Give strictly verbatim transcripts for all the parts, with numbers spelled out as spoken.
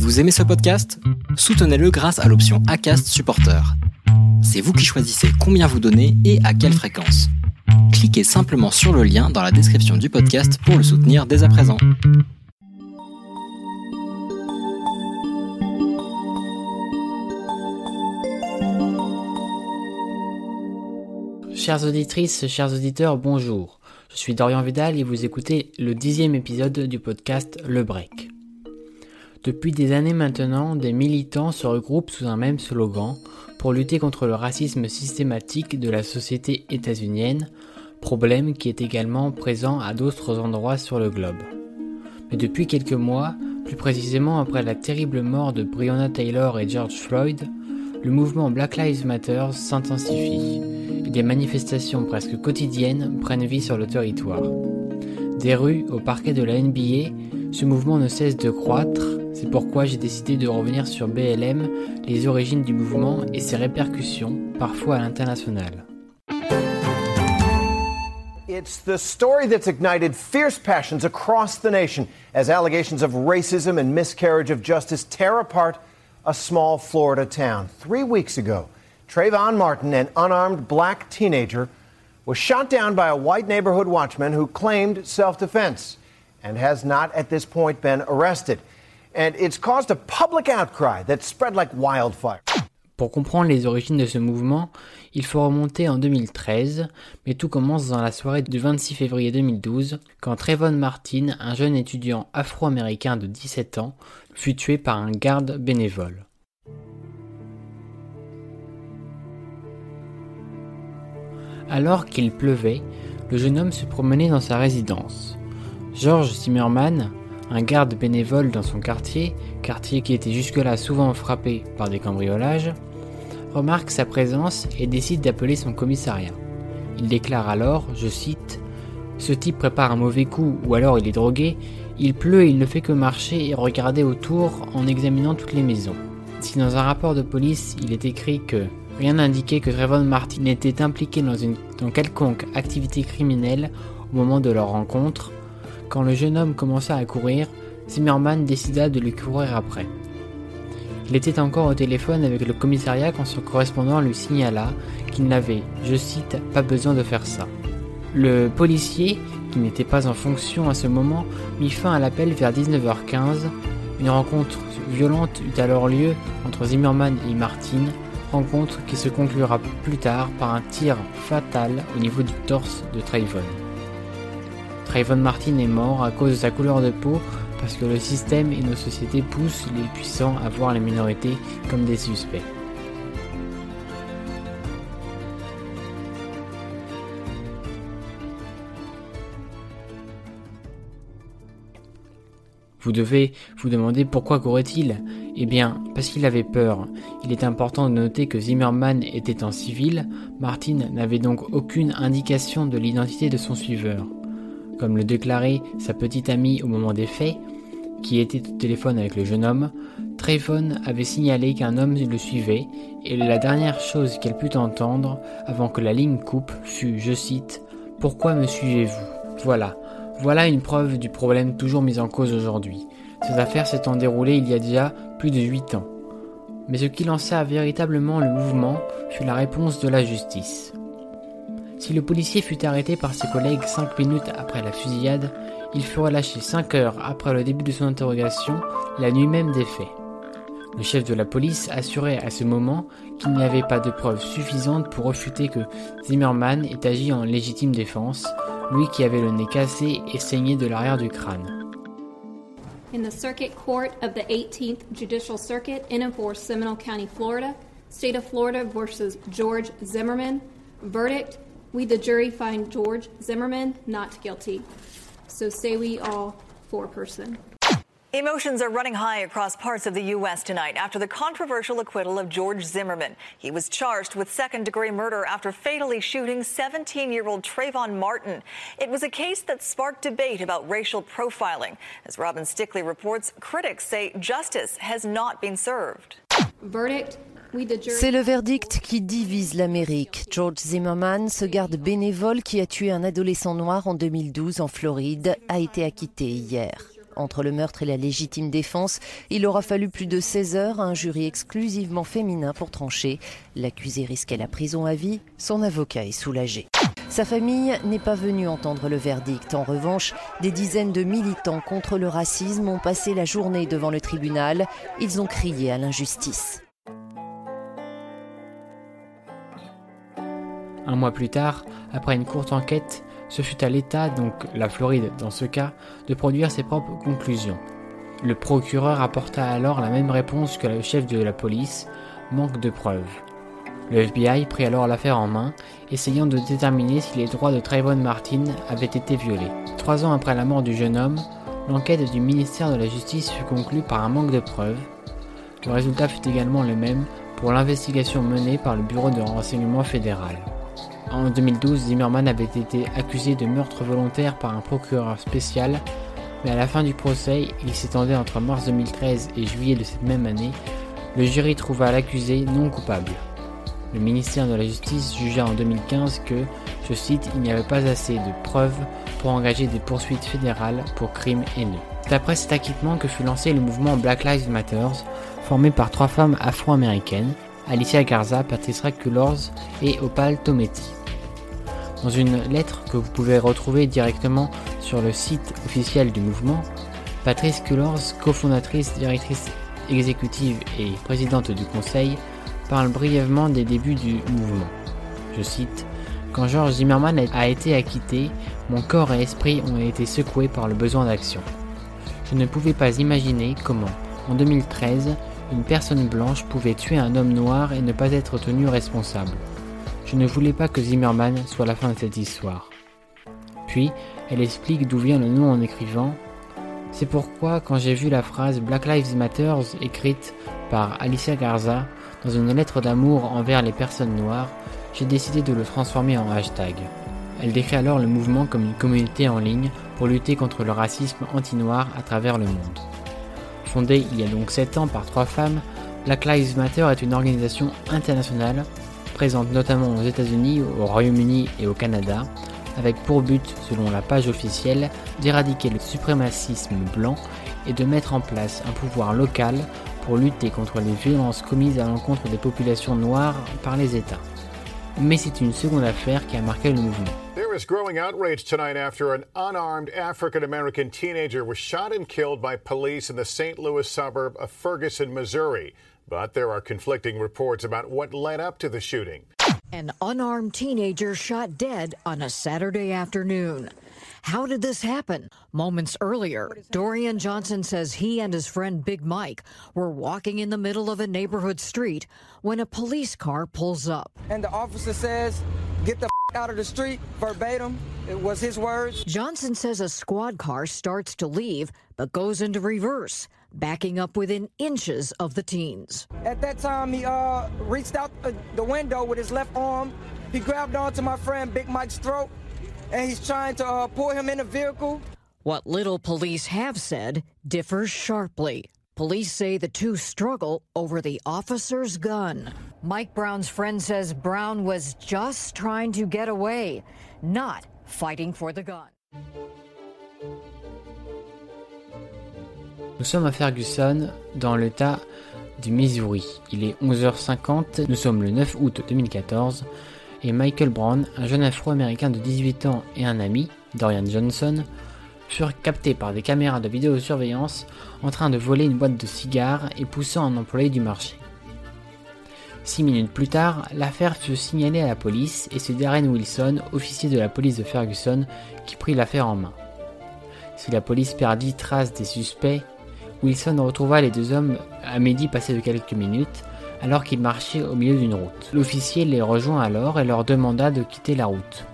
Vous aimez ce podcast ? Soutenez-le grâce à l'option Acast Supporter. C'est vous qui choisissez combien vous donnez et à quelle fréquence. Cliquez simplement sur le lien dans la description du podcast pour le soutenir dès à présent. Chères auditrices, chers auditeurs, bonjour. Je suis Dorian Vidal et vous écoutez le dixième épisode du podcast Le Break. Depuis des années maintenant, des militants se regroupent sous un même slogan pour lutter contre le racisme systématique de la société états-unienne, problème qui est également présent à d'autres endroits sur le globe. Mais depuis quelques mois, plus précisément après la terrible mort de Breonna Taylor et George Floyd, le mouvement Black Lives Matter s'intensifie. Des manifestations presque quotidiennes prennent vie sur le territoire. Des rues au parquet de la N B A, ce mouvement ne cesse de croître, c'est pourquoi j'ai décidé de revenir sur B L M, les origines du mouvement et ses répercussions, parfois à l'international. It's the story that's ignited fierce passions across the nation as allegations of racism and miscarriage of justice tear apart a small Florida town. Three weeks ago, Trayvon Martin, an unarmed black teenager, was shot down by a white neighborhood watchman who claimed self-defense and has not at this point been arrested. And it's caused a public outcry that spread like wildfire. Pour comprendre les origines de ce mouvement, il faut remonter en deux mille treize, mais tout commence dans la soirée du vingt-six février deux mille douze, quand Trayvon Martin, un jeune étudiant afro-américain de dix-sept ans, fut tué par un garde bénévole. Alors qu'il pleuvait, le jeune homme se promenait dans sa résidence. George Zimmerman, un garde bénévole dans son quartier, quartier qui était jusque-là souvent frappé par des cambriolages, remarque sa présence et décide d'appeler son commissariat. Il déclare alors, je cite, « Ce type prépare un mauvais coup ou alors il est drogué, il pleut et il ne fait que marcher et regarder autour en examinant toutes les maisons. » Si dans un rapport de police, il est écrit que rien n'indiquait que Trayvon Martin était impliqué dans une dans quelconque activité criminelle au moment de leur rencontre. Quand le jeune homme commença à courir, Zimmerman décida de lui courir après. Il était encore au téléphone avec le commissariat quand son correspondant lui signala qu'il n'avait, je cite, « pas besoin de faire ça ». Le policier, qui n'était pas en fonction à ce moment, mit fin à l'appel vers dix-neuf heures quinze. Une rencontre violente eut alors lieu entre Zimmerman et Martin, rencontre qui se conclura plus tard par un tir fatal au niveau du torse de Trayvon. Trayvon Martin est mort à cause de sa couleur de peau parce que le système et nos sociétés poussent les puissants à voir les minorités comme des suspects. Vous devez vous demander pourquoi courait-il ? Eh bien, parce qu'il avait peur. Il est important de noter que Zimmerman était en civil, Martin n'avait donc aucune indication de l'identité de son suiveur. Comme le déclarait sa petite amie au moment des faits, qui était au téléphone avec le jeune homme, Trayvon avait signalé qu'un homme le suivait, et la dernière chose qu'elle put entendre avant que la ligne coupe fut, je cite, « Pourquoi me suivez-vous » Voilà. Voilà une preuve du problème toujours mis en cause aujourd'hui. Cette affaire s'étant déroulée il y a déjà plus de huit ans. Mais ce qui lança véritablement le mouvement fut la réponse de la justice. Si le policier fut arrêté par ses collègues cinq minutes après la fusillade, il fut relâché cinq heures après le début de son interrogation, la nuit même des faits. Le chef de la police assurait à ce moment qu'il n'y avait pas de preuves suffisantes pour refuter que Zimmerman ait agi en légitime défense, lui qui avait le nez cassé et saigné de l'arrière du crâne. In the Circuit Court of the eighteenth Judicial Circuit in and for Seminole County, Florida, State of Florida versus George Zimmerman, verdict, we the jury find George Zimmerman not guilty. So say we all four person. Emotions are running high across parts of the U S tonight after the controversial acquittal of George Zimmerman. He was charged with second-degree murder after fatally shooting seventeen-year-old Trayvon Martin. It was a case that sparked debate about racial profiling. As Robin Stickley reports, critics say justice has not been served. Verdict. C'est le verdict qui divise l'Amérique. George Zimmerman, ce garde bénévole qui a tué un adolescent noir en deux mille douze en Floride, a été acquitté hier. Entre le meurtre et la légitime défense, il aura fallu plus de seize heures à un jury exclusivement féminin pour trancher. L'accusé risquait la prison à vie. Son avocat est soulagé. Sa famille n'est pas venue entendre le verdict. En revanche, des dizaines de militants contre le racisme ont passé la journée devant le tribunal. Ils ont crié à l'injustice. Un mois plus tard, après une courte enquête, ce fut à l'État, donc la Floride dans ce cas, de produire ses propres conclusions. Le procureur apporta alors la même réponse que le chef de la police, manque de preuves. Le F B I prit alors l'affaire en main, essayant de déterminer si les droits de Trayvon Martin avaient été violés. Trois ans après la mort du jeune homme, l'enquête du ministère de la Justice fut conclue par un manque de preuves. Le résultat fut également le même pour l'investigation menée par le Bureau de renseignement fédéral. En deux mille douze, Zimmerman avait été accusé de meurtre volontaire par un procureur spécial, mais à la fin du procès, il s'étendait entre mars deux mille treize et juillet de cette même année, le jury trouva l'accusé non coupable. Le ministère de la Justice jugea en deux mille quinze que, je cite, il n'y avait pas assez de preuves pour engager des poursuites fédérales pour crimes haineux. C'est après cet acquittement que fut lancé le mouvement Black Lives Matter, formé par trois femmes afro-américaines, Alicia Garza, Patrisse Cullors et Opal Tometi. Dans une lettre que vous pouvez retrouver directement sur le site officiel du mouvement, Patrisse Cullors, cofondatrice, directrice exécutive et présidente du conseil, parle brièvement des débuts du mouvement. Je cite « Quand George Zimmerman a été acquitté, mon corps et esprit ont été secoués par le besoin d'action. Je ne pouvais pas imaginer comment, en deux mille treize, une personne blanche pouvait tuer un homme noir et ne pas être tenue responsable. Je ne voulais pas que Zimmerman soit la fin de cette histoire. » Puis, elle explique d'où vient le nom en écrivant « C'est pourquoi quand j'ai vu la phrase « Black Lives Matter » écrite par Alicia Garza dans une lettre d'amour envers les personnes noires, j'ai décidé de le transformer en hashtag. » Elle décrit alors le mouvement comme une communauté en ligne pour lutter contre le racisme anti-noir à travers le monde. Fondée il y a donc sept ans par trois femmes, Black Lives Matter est une organisation internationale présente notamment aux États-Unis, au Royaume-Uni et au Canada, avec pour but, selon la page officielle, d'éradiquer le suprémacisme blanc et de mettre en place un pouvoir local pour lutter contre les violences commises à l'encontre des populations noires par les États. Mais c'est une seconde affaire qui a marqué le mouvement. There is growing outrage tonight after an unarmed African-American teenager was shot and killed by police in the Saint Louis suburb of Ferguson, Missouri. But there are conflicting reports about what led up to the shooting. An unarmed teenager shot dead on a Saturday afternoon. How did this happen? Moments earlier, Dorian Johnson says he and his friend Big Mike were walking in the middle of a neighborhood street when a police car pulls up. And the officer says, "Get the f- out of the street," verbatim. It was his words. Johnson says a squad car starts to leave but goes into reverse, backing up within inches of the teens. At that time, he uh, reached out the window with his left arm. He grabbed onto my friend Big Mike's throat, and he's trying to uh, pull him in the vehicle. What little police have said differs sharply. Police say the two struggle over the officer's gun. Mike Brown's friend says Brown was just trying to get away, not fighting for the gun. Nous sommes à Ferguson, dans l'État du Missouri. Il est onze heures cinquante, nous sommes le neuf août deux mille quatorze, et Michael Brown, un jeune afro-américain de dix-huit ans et un ami, Dorian Johnson, furent captés par des caméras de vidéosurveillance en train de voler une boîte de cigares et poussant un employé du marché. Six minutes plus tard, l'affaire fut signalée à la police et c'est Darren Wilson, officier de la police de Ferguson, qui prit l'affaire en main. Si la police perdit trace des suspects, Wilson retrouva les deux hommes à midi passé de quelques minutes, alors qu'ils marchaient au milieu d'une route. L'officier les rejoint alors et leur demanda de quitter la route.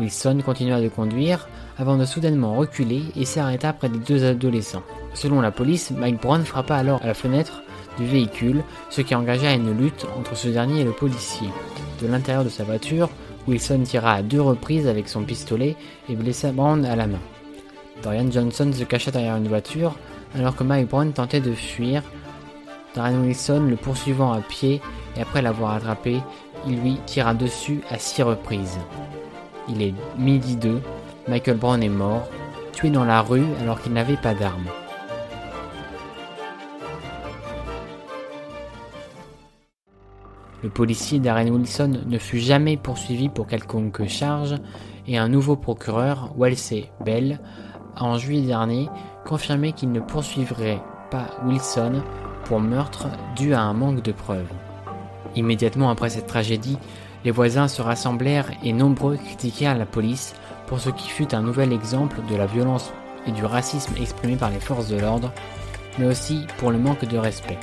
Wilson continua de conduire avant de soudainement reculer et s'arrêta près des deux adolescents. Selon la police, Mike Brown frappa alors à la fenêtre du véhicule, ce qui engagea une lutte entre ce dernier et le policier. De l'intérieur de sa voiture, Wilson tira à deux reprises avec son pistolet et blessa Brown à la main. Dorian Johnson se cacha derrière une voiture, alors que Mike Brown tentait de fuir, Darren Wilson le poursuivant à pied et après l'avoir attrapé, il lui tira dessus à six reprises. Il est midi deux, Michael Brown est mort, tué dans la rue alors qu'il n'avait pas d'arme. Le policier Darren Wilson ne fut jamais poursuivi pour quelconque charge et un nouveau procureur, Wesley Bell, a en juillet dernier confirmé qu'il ne poursuivrait pas Wilson pour meurtre dû à un manque de preuves. Immédiatement après cette tragédie, les voisins se rassemblèrent et nombreux critiquèrent la police pour ce qui fut un nouvel exemple de la violence et du racisme exprimés par les forces de l'ordre, mais aussi pour le manque de respect.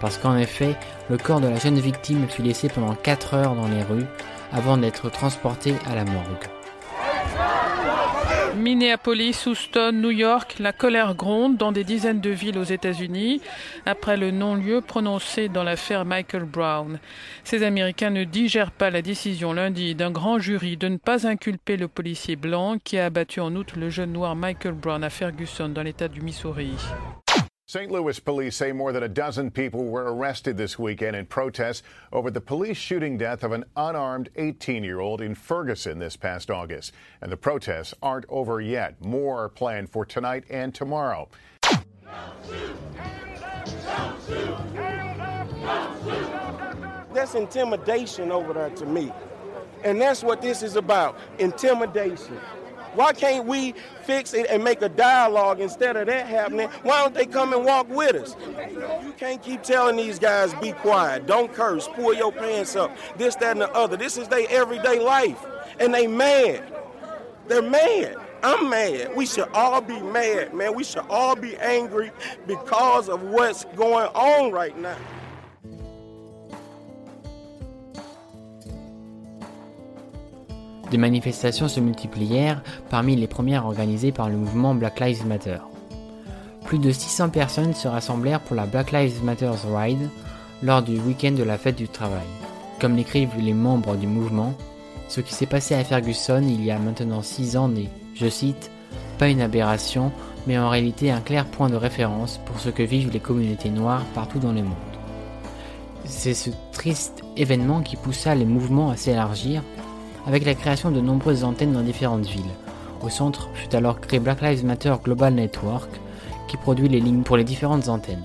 Parce qu'en effet, le corps de la jeune victime fut laissé pendant quatre heures dans les rues avant d'être transporté à la morgue. Minneapolis, Houston, New York, la colère gronde dans des dizaines de villes aux États-Unis après le non-lieu prononcé dans l'affaire Michael Brown. Ces Américains ne digèrent pas la décision lundi d'un grand jury de ne pas inculper le policier blanc qui a abattu en août le jeune noir Michael Brown à Ferguson dans l'État du Missouri. Saint Louis police say more than a dozen people were arrested this weekend in protests over the police shooting death of an unarmed eighteen-year-old in Ferguson this past August. And the protests aren't over yet. More are planned for tonight and tomorrow. Don't shoot! Hands up! Don't shoot! Hands up! Don't shoot! That's intimidation over there to me. And that's what this is about, intimidation. Why can't we fix it and make a dialogue instead of that happening? Why don't they come and walk with us? You can't keep telling these guys, be quiet, don't curse, pull your pants up, this, that, and the other. This is their everyday life, and they mad. They're mad. I'm mad. We should all be mad, man. We should all be angry because of what's going on right now. Des manifestations se multiplièrent parmi les premières organisées par le mouvement Black Lives Matter. Plus de six cents personnes se rassemblèrent pour la Black Lives Matter's Ride lors du week-end de la fête du travail. Comme l'écrivent les membres du mouvement, ce qui s'est passé à Ferguson il y a maintenant six ans n'est, je cite, « pas une aberration, mais en réalité un clair point de référence pour ce que vivent les communautés noires partout dans le monde ». C'est ce triste événement qui poussa les mouvements à s'élargir avec la création de nombreuses antennes dans différentes villes. Au centre fut alors créé Black Lives Matter Global Network, qui produit les lignes pour les différentes antennes.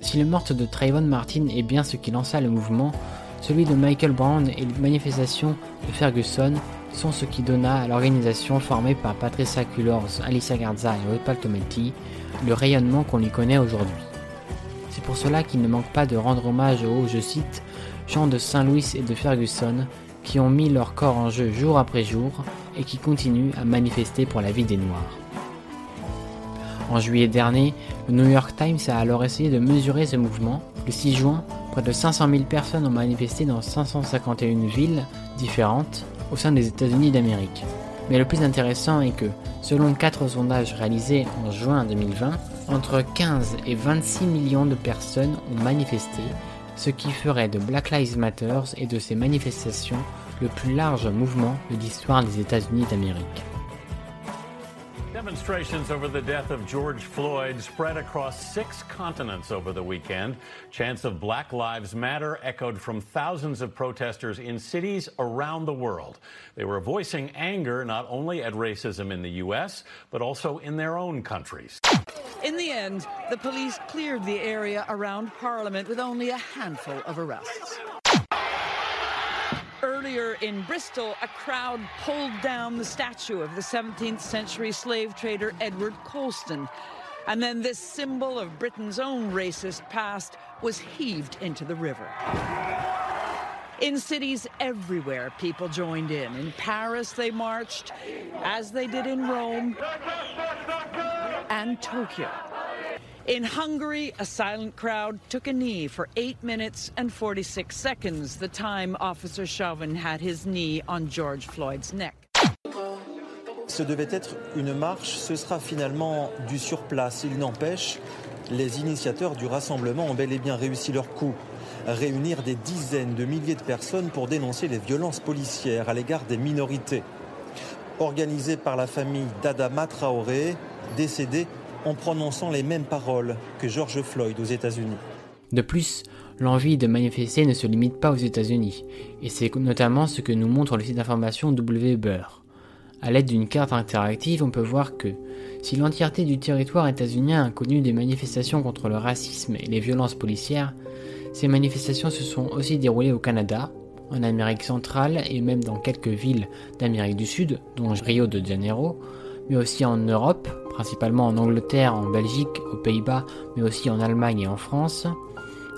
Si le meurtre de Trayvon Martin est bien ce qui lança le mouvement, celui de Michael Brown et les manifestations de Ferguson sont ce qui donna à l'organisation formée par Patrisse Cullors, Alicia Garza et Opal Tometi le rayonnement qu'on lui connaît aujourd'hui. C'est pour cela qu'il ne manque pas de rendre hommage aux, je cite, « gens de Saint-Louis et de Ferguson », qui ont mis leur corps en jeu jour après jour et qui continuent à manifester pour la vie des Noirs. En juillet dernier, le New York Times a alors essayé de mesurer ce mouvement. Le six juin, près de cinq cent mille personnes ont manifesté dans cinq cent cinquante et une villes différentes au sein des États-Unis d'Amérique. Mais le plus intéressant est que, selon quatre sondages réalisés en juin deux mille vingt, entre quinze et vingt-six millions de personnes ont manifesté, ce qui ferait de Black Lives Matter et de ses manifestations le plus large mouvement de l'histoire des États-Unis d'Amérique. Demonstrations over the death of George Floyd spread across six continents over the weekend. Chants of Black Lives Matter echoed from thousands of protesters in cities around the world. They were voicing anger not only at racism in the U S, but also in their own countries. In the end, the police cleared the area around Parliament with only a handful of arrests. Earlier in Bristol, a crowd pulled down the statue of the seventeenth century slave trader Edward Colston. And then this symbol of Britain's own racist past was heaved into the river. In cities everywhere, people joined in. In Paris, they marched, as they did in Rome and Tokyo. In Hungary, a silent crowd took a knee for eight minutes and forty-six seconds, the time Officer Chauvin had his knee on George Floyd's neck. Ce devait être une marche, ce sera finalement du surplace. Il n'empêche, les initiateurs du rassemblement ont bel et bien réussi leur coup. Réunir des dizaines de milliers de personnes pour dénoncer les violences policières à l'égard des minorités. Organisée par la famille d'Adama Traoré, décédée en prononçant les mêmes paroles que George Floyd aux États-Unis. De plus, l'envie de manifester ne se limite pas aux États-Unis, et c'est notamment ce que nous montre le site d'information W B U R. À l'aide d'une carte interactive, on peut voir que si l'entièreté du territoire états-unien a connu des manifestations contre le racisme et les violences policières, ces manifestations se sont aussi déroulées au Canada, en Amérique centrale et même dans quelques villes d'Amérique du Sud, dont Rio de Janeiro, mais aussi en Europe, principalement en Angleterre, en Belgique, aux Pays-Bas, mais aussi en Allemagne et en France,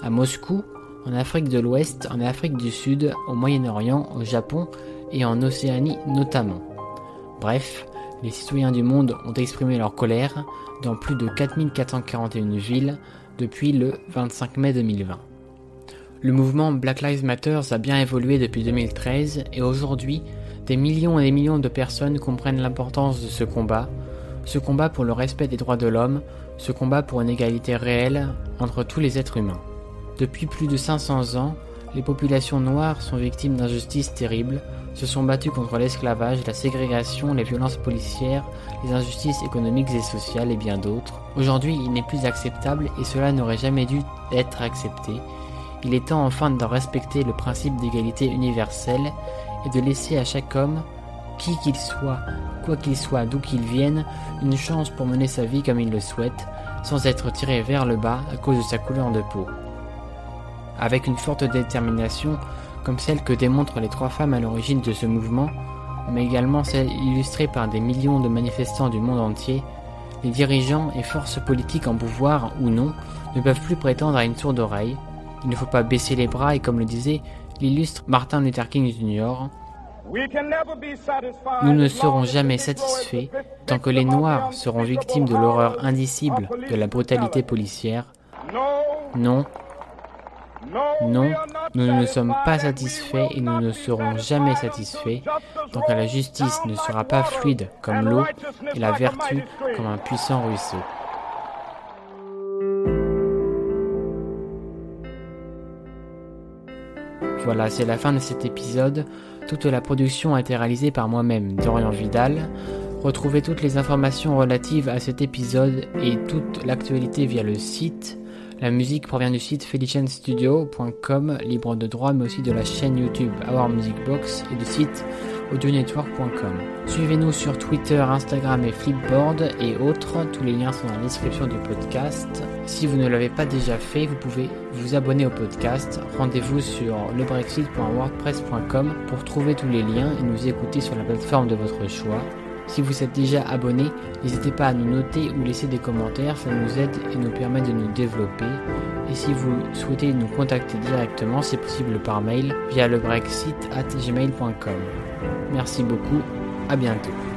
à Moscou, en Afrique de l'Ouest, en Afrique du Sud, au Moyen-Orient, au Japon et en Océanie notamment. Bref, les citoyens du monde ont exprimé leur colère dans plus de quatre mille quatre cent quarante et un villes depuis le vingt-cinq mai deux mille vingt. Le mouvement Black Lives Matter a bien évolué depuis deux mille treize et aujourd'hui, des millions et des millions de personnes comprennent l'importance de ce combat, ce combat pour le respect des droits de l'homme, ce combat pour une égalité réelle entre tous les êtres humains. Depuis plus de cinq cents ans, les populations noires sont victimes d'injustices terribles, se sont battues contre l'esclavage, la ségrégation, les violences policières, les injustices économiques et sociales et bien d'autres. Aujourd'hui, il n'est plus acceptable et cela n'aurait jamais dû être accepté. Il est temps enfin de respecter le principe d'égalité universelle et de laisser à chaque homme, qui qu'il soit, quoi qu'il soit, d'où qu'il vienne, une chance pour mener sa vie comme il le souhaite, sans être tiré vers le bas à cause de sa couleur de peau. Avec une forte détermination, comme celle que démontrent les trois femmes à l'origine de ce mouvement, mais également celle illustrée par des millions de manifestants du monde entier, les dirigeants et forces politiques en pouvoir ou non ne peuvent plus prétendre à une sourde oreille. Il ne faut pas baisser les bras et comme le disait l'illustre Martin Luther King junior, nous ne serons jamais satisfaits tant que les Noirs seront victimes de l'horreur indicible de la brutalité policière. Non, Non, nous ne sommes pas satisfaits et nous ne serons jamais satisfaits tant que la justice ne sera pas fluide comme l'eau et la vertu comme un puissant ruisseau. Voilà, c'est la fin de cet épisode. Toute la production a été réalisée par moi-même, Dorian Vidal. Retrouvez toutes les informations relatives à cet épisode et toute l'actualité via le site. La musique provient du site Felician Studios point com, libre de droit, mais aussi de la chaîne YouTube OurMusicBox et du site Audionetwork point com. Suivez-nous sur Twitter, Instagram et Flipboard et autres. Tous les liens sont dans la description du podcast. Si vous ne l'avez pas déjà fait, vous pouvez vous abonner au podcast. Rendez-vous sur le brexit point wordpress point com pour trouver tous les liens et nous écouter sur la plateforme de votre choix. Si vous êtes déjà abonné, n'hésitez pas à nous noter ou laisser des commentaires, ça nous aide et nous permet de nous développer. Et si vous souhaitez nous contacter directement, c'est possible par mail via le brexit at gmail point com. Merci beaucoup, à bientôt.